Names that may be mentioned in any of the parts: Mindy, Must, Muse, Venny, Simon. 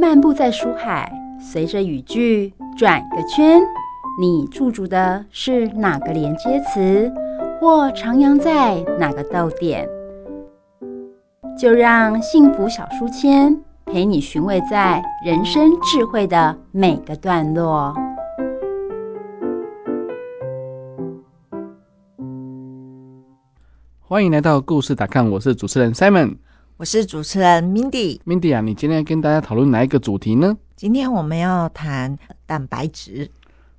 漫步在书海，随着语句转个圈，你驻足的是哪个连接词，或徜徉在哪个逗点？就让幸福小书签陪你寻味在人生智慧的每个段落。欢迎来到故事打抗，我是主持人 Simon， 我是主持人 Mindy。 Mindy 啊，你今天要跟大家讨论哪一个主题呢？今天我们要谈蛋白质。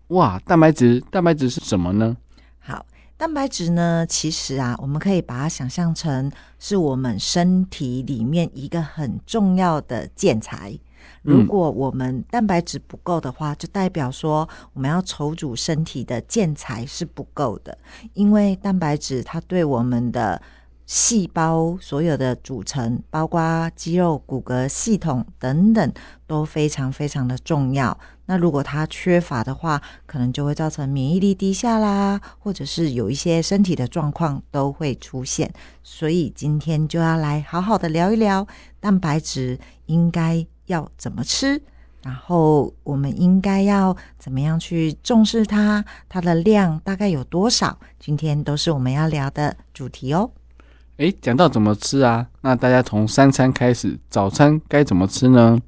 哇，蛋白质是什么呢？好，蛋白质呢，其实啊，我们可以把它想象成是我们身体里面一个很重要的建材。如果我们蛋白质不够的话，就代表说我们要筹组身体的建材是不够的，因为蛋白质它对我们的细胞所有的组成，包括肌肉、骨骼系统等等，都非常非常的重要。那如果它缺乏的话，可能就会造成免疫力低下啦，或者是有一些身体的状况都会出现。所以今天就要来好好的聊一聊蛋白质应该要怎么吃，然后我们应该要怎么样去重视它，它的量大概有多少，今天都是我们要聊的主题哦。诶，讲到怎么吃啊，那大家从三餐开始，早餐该怎么吃呢？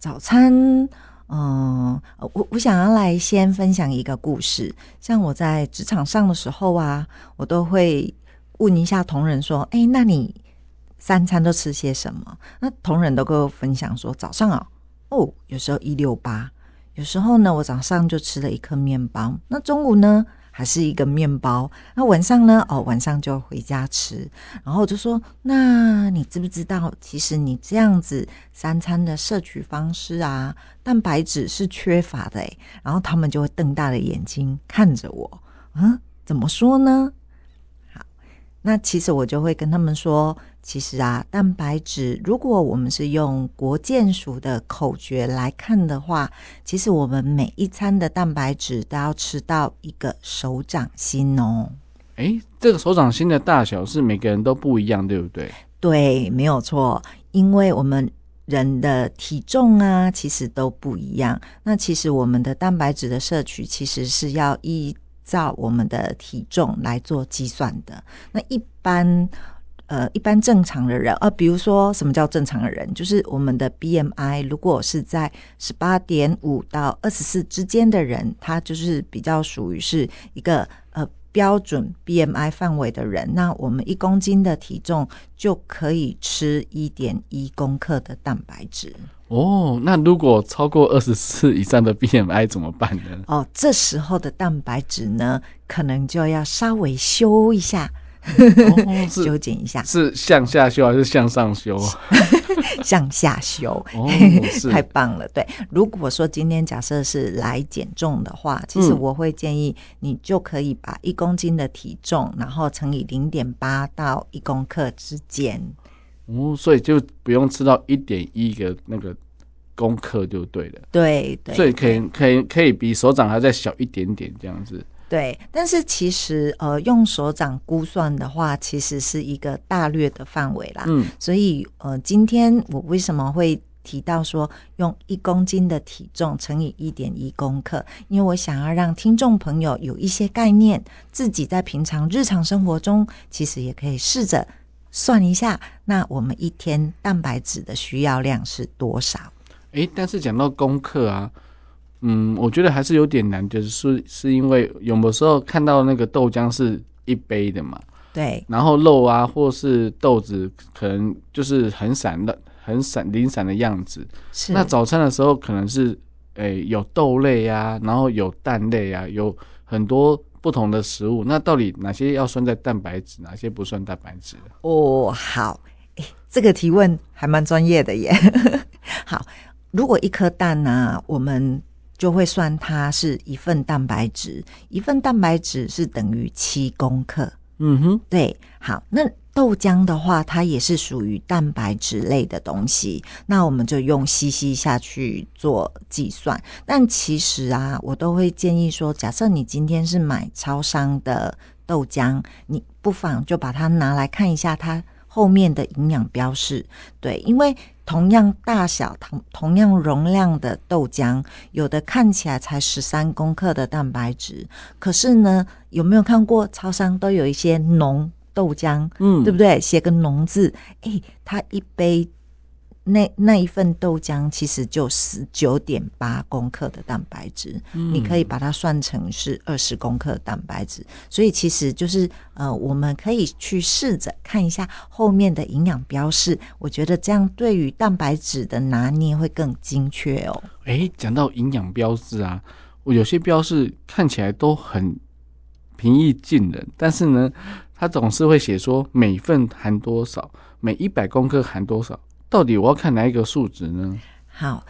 早餐我想要来先分享一个故事。像我在职场上的时候啊，我都会问一下同仁说，诶，那你三餐都吃些什么？那同仁都跟我分享说，早上有时候168，有时候呢我早上就吃了一颗面包，那中午呢还是一个面包，那晚上呢晚上就回家吃。然后我就说，那你知不知道其实你这样子三餐的摄取方式啊，蛋白质是缺乏的耶。然后他们就会瞪大了眼睛看着我，怎么说呢？那其实我就会跟他们说，其实啊，蛋白质如果我们是用国健署的口诀来看的话，其实我们每一餐的蛋白质都要吃到一个手掌心哦。诶，这个手掌心的大小是每个人都不一样，对不对？对，没有错，因为我们人的体重啊，其实都不一样。那其实我们的蛋白质的摄取其实是要依照我们的体重来做计算的。那一般正常的人，比如说什么叫正常的人，就是我们的 BMI 如果是在 18.5 到24之间的人，他就是比较属于是一个标准 BMI 范围的人。那我们1公斤的体重就可以吃 1.1 公克的蛋白质哦。那如果超过24以上的 BMI 怎么办呢？这时候的蛋白质呢，可能就要稍微修一下修剪一下。是向下修还是向上修？向下修太棒了。对，如果说今天假设是来减重的话，其实我会建议你就可以把1公斤的体重，然后乘以 0.8 到1公克之间所以就不用吃到 1.1 个那个公克就对了。 对，所以可以比手掌还再小一点点这样子。对，但是其实用手掌估算的话，其实是一个大略的范围啦。所以今天我为什么会提到说用1公斤的体重乘以 1.1 公克，因为我想要让听众朋友有一些概念，自己在平常日常生活中其实也可以试着算一下，那我们一天蛋白质的需要量是多少。但是讲到公克啊，我觉得还是有点难，就是因为有没有时候看到那个豆浆是一杯的嘛，对，然后肉啊或是豆子可能就是很散零散的样子。是，那早餐的时候可能是有豆类啊，然后有蛋类啊，有很多不同的食物，那到底哪些要算在蛋白质，哪些不算蛋白质？好，这个提问还蛮专业的耶。好，如果一颗蛋啊，我们就会算它是一份蛋白质，一份蛋白质是等于7公克。对，好，那豆浆的话，它也是属于蛋白质类的东西，那我们就用 CC 下去做计算。但其实啊，我都会建议说，假设你今天是买超商的豆浆，你不妨就把它拿来看一下它后面的营养标示。对，因为同样大小、同样容量的豆浆，有的看起来才13公克的蛋白质，可是呢，有没有看过超商都有一些浓豆浆，对不对？写个浓字，哎，它一杯那一份豆浆其实就19.8公克的蛋白质，你可以把它算成是20公克的蛋白质，所以其实就是我们可以去试着看一下后面的营养标示，我觉得这样对于蛋白质的拿捏会更精确哦。哎，讲到营养标示啊，我有些标示看起来都很平易近人，但是呢，它总是会写说每份含多少，每100公克含多少。到底我要看哪一个数值呢？好，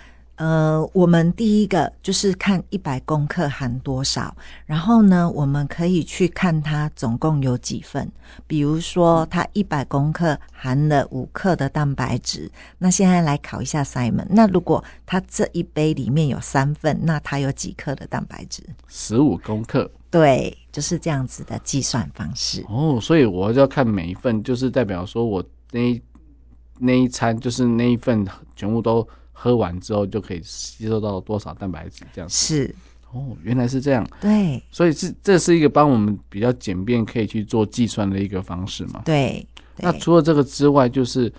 我们第一个就是看100公克含多少，然后呢，我们可以去看它总共有几份。比如说，它100公克含了5克的蛋白质，那现在来考一下 Simon。那如果它这一杯里面有3份，那它有几克的蛋白质？15公克。对，就是这样子的计算方式。哦，所以我要看每一份，就是代表说我那一餐就是那一份全部都喝完之后就可以吸收到多少蛋白质，这样子是哦，原来是这样，对，所以这是一个帮我们比较简便可以去做计算的一个方式嘛。对，那除了这个之外，就是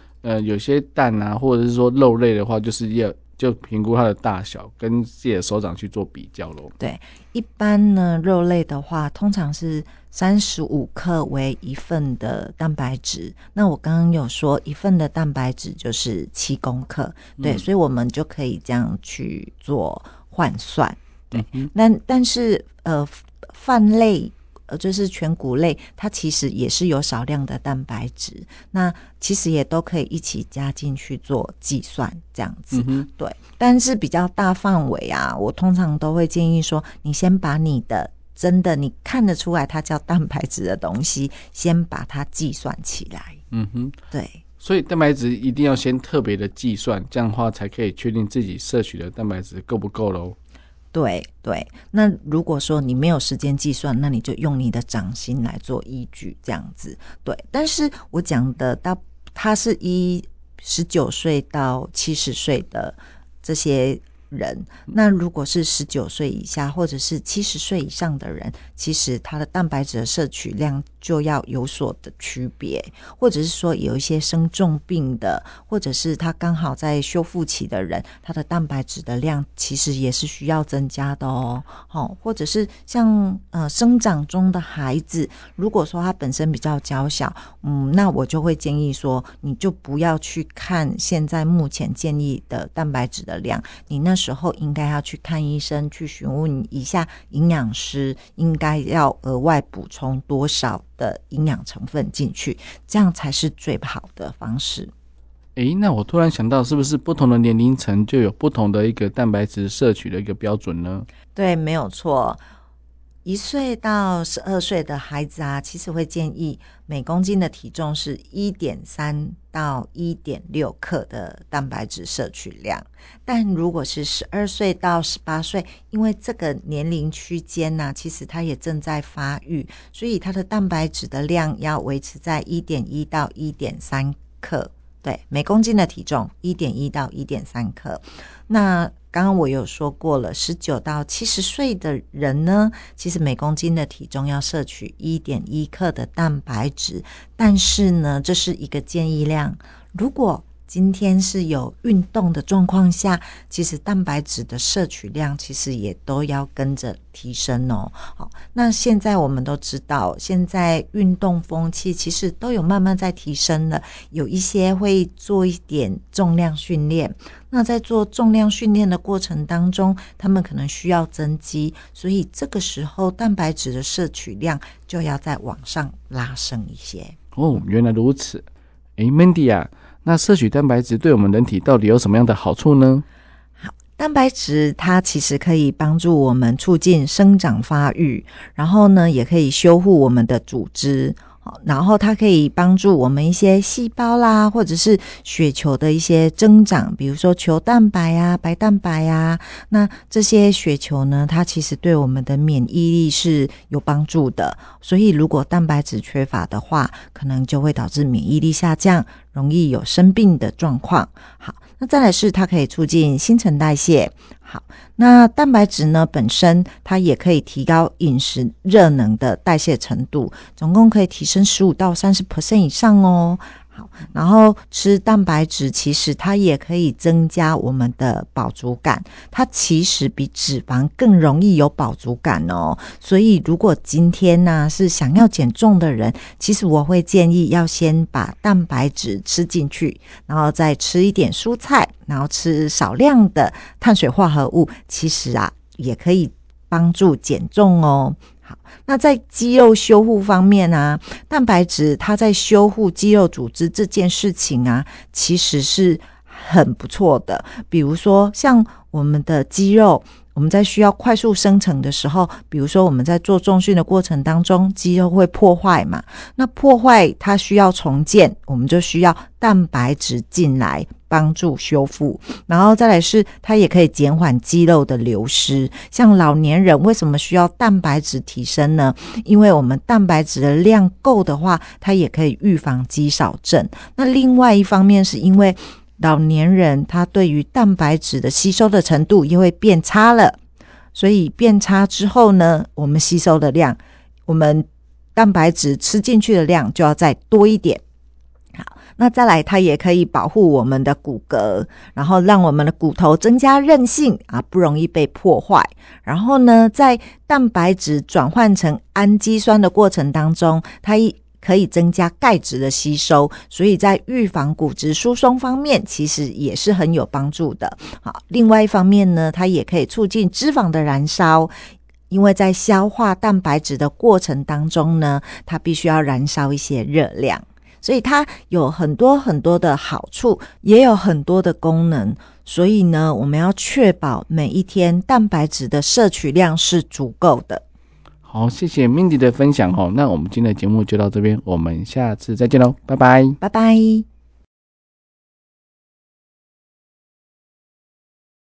有些蛋啊，或者是说肉类的话，就是要就评估它的大小，跟自己的手掌去做比较咯。对，一般呢肉类的话，通常是35克为一份的蛋白质。那我刚刚有说一份的蛋白质就是7公克，对，所以我们就可以这样去做换算。对，但是饭类。就是全谷类，它其实也是有少量的蛋白质，那其实也都可以一起加进去做计算，这样子，对。但是比较大范围啊，我通常都会建议说，你先把你的真的你看得出来它叫蛋白质的东西，先把它计算起来。对。所以蛋白质一定要先特别的计算，这样的话才可以确定自己摄取的蛋白质够不够咯。对对，那如果说你没有时间计算，那你就用你的掌心来做依据，这样子。对，但是我讲的它是以19岁到70岁的这些人，那如果是19岁以下或者是70岁以上的人，其实他的蛋白质的摄取量就要有所的区别，或者是说有一些生重病的，或者是他刚好在修复期的人，他的蛋白质的量其实也是需要增加的哦。或者是像生长中的孩子，如果说他本身比较娇小，那我就会建议说，你就不要去看现在目前建议的蛋白质的量，你那时候应该要去看医生，去询问一下营养师，应该要额外补充多少的营养成分进去，这样才是最好的方式。那我突然想到，是不是不同的年龄层就有不同的一个蛋白质摄取的一个标准呢？对，没有错。1岁到12岁的孩子啊，其实会建议每公斤的体重是 1.3 到 1.6 克的蛋白质摄取量。但如果是12岁到18岁，因为这个年龄区间啊，其实它也正在发育，所以它的蛋白质的量要维持在 1.1 到 1.3 克。对，每公斤的体重 1.1 到 1.3 克。那刚刚我有说过了，19到70岁的人呢，其实每公斤的体重要摄取 1.1 克的蛋白质，但是呢，这是一个建议量。如果今天是有运动的状况下，其实蛋白质的摄取量其实也都要跟着提升哦。好，那现在我们都知道，现在运动风气其实都有慢慢在提升了，有一些会做一点重量训练，那在做重量训练的过程当中，他们可能需要增肌，所以这个时候蛋白质的摄取量就要再往上拉升一些。哦，原来如此。Mindy 啊，那摄取蛋白质对我们人体到底有什么样的好处呢？好，蛋白质它其实可以帮助我们促进生长发育，然后呢，也可以修护我们的组织。然后它可以帮助我们一些细胞啦，或者是血球的一些增长，比如说球蛋白啊、白蛋白啊，那这些血球呢，它其实对我们的免疫力是有帮助的。所以如果蛋白质缺乏的话，可能就会导致免疫力下降，容易有生病的状况。好，那再来是它可以促进新陈代谢。好，那蛋白质呢本身它也可以提高饮食热能的代谢程度，总共可以提升15%到30% 以上哦。好，然后吃蛋白质其实它也可以增加我们的饱足感，它其实比脂肪更容易有饱足感哦。所以如果今天呢是想要减重的人，其实我会建议要先把蛋白质吃进去，然后再吃一点蔬菜，然后吃少量的碳水化合物，其实啊也可以帮助减重哦。好，那在肌肉修护方面啊，蛋白质它在修护肌肉组织这件事情啊，其实是很不错的。比如说像我们的肌肉，我们在需要快速生成的时候，比如说我们在做重训的过程当中，肌肉会破坏嘛，那破坏它需要重建，我们就需要蛋白质进来帮助修复。然后再来是它也可以减缓肌肉的流失，像老年人为什么需要蛋白质提升呢？因为我们蛋白质的量够的话，它也可以预防肌少症。那另外一方面是因为老年人他对于蛋白质的吸收的程度也会变差了，所以变差之后呢，我们吸收的量，我们蛋白质吃进去的量就要再多一点。好，那再来它也可以保护我们的骨骼，然后让我们的骨头增加韧性啊，不容易被破坏。然后呢，在蛋白质转换成氨基酸的过程当中，它可以增加钙质的吸收，所以在预防骨质疏松方面其实也是很有帮助的。好，另外一方面呢，它也可以促进脂肪的燃烧，因为在消化蛋白质的过程当中呢，它必须要燃烧一些热量，所以它有很多很多的好处，也有很多的功能。所以呢，我们要确保每一天蛋白质的摄取量是足够的。好，谢谢 Mindy 的分享。那我们今天的节目就到这边，我们下次再见咯，拜拜。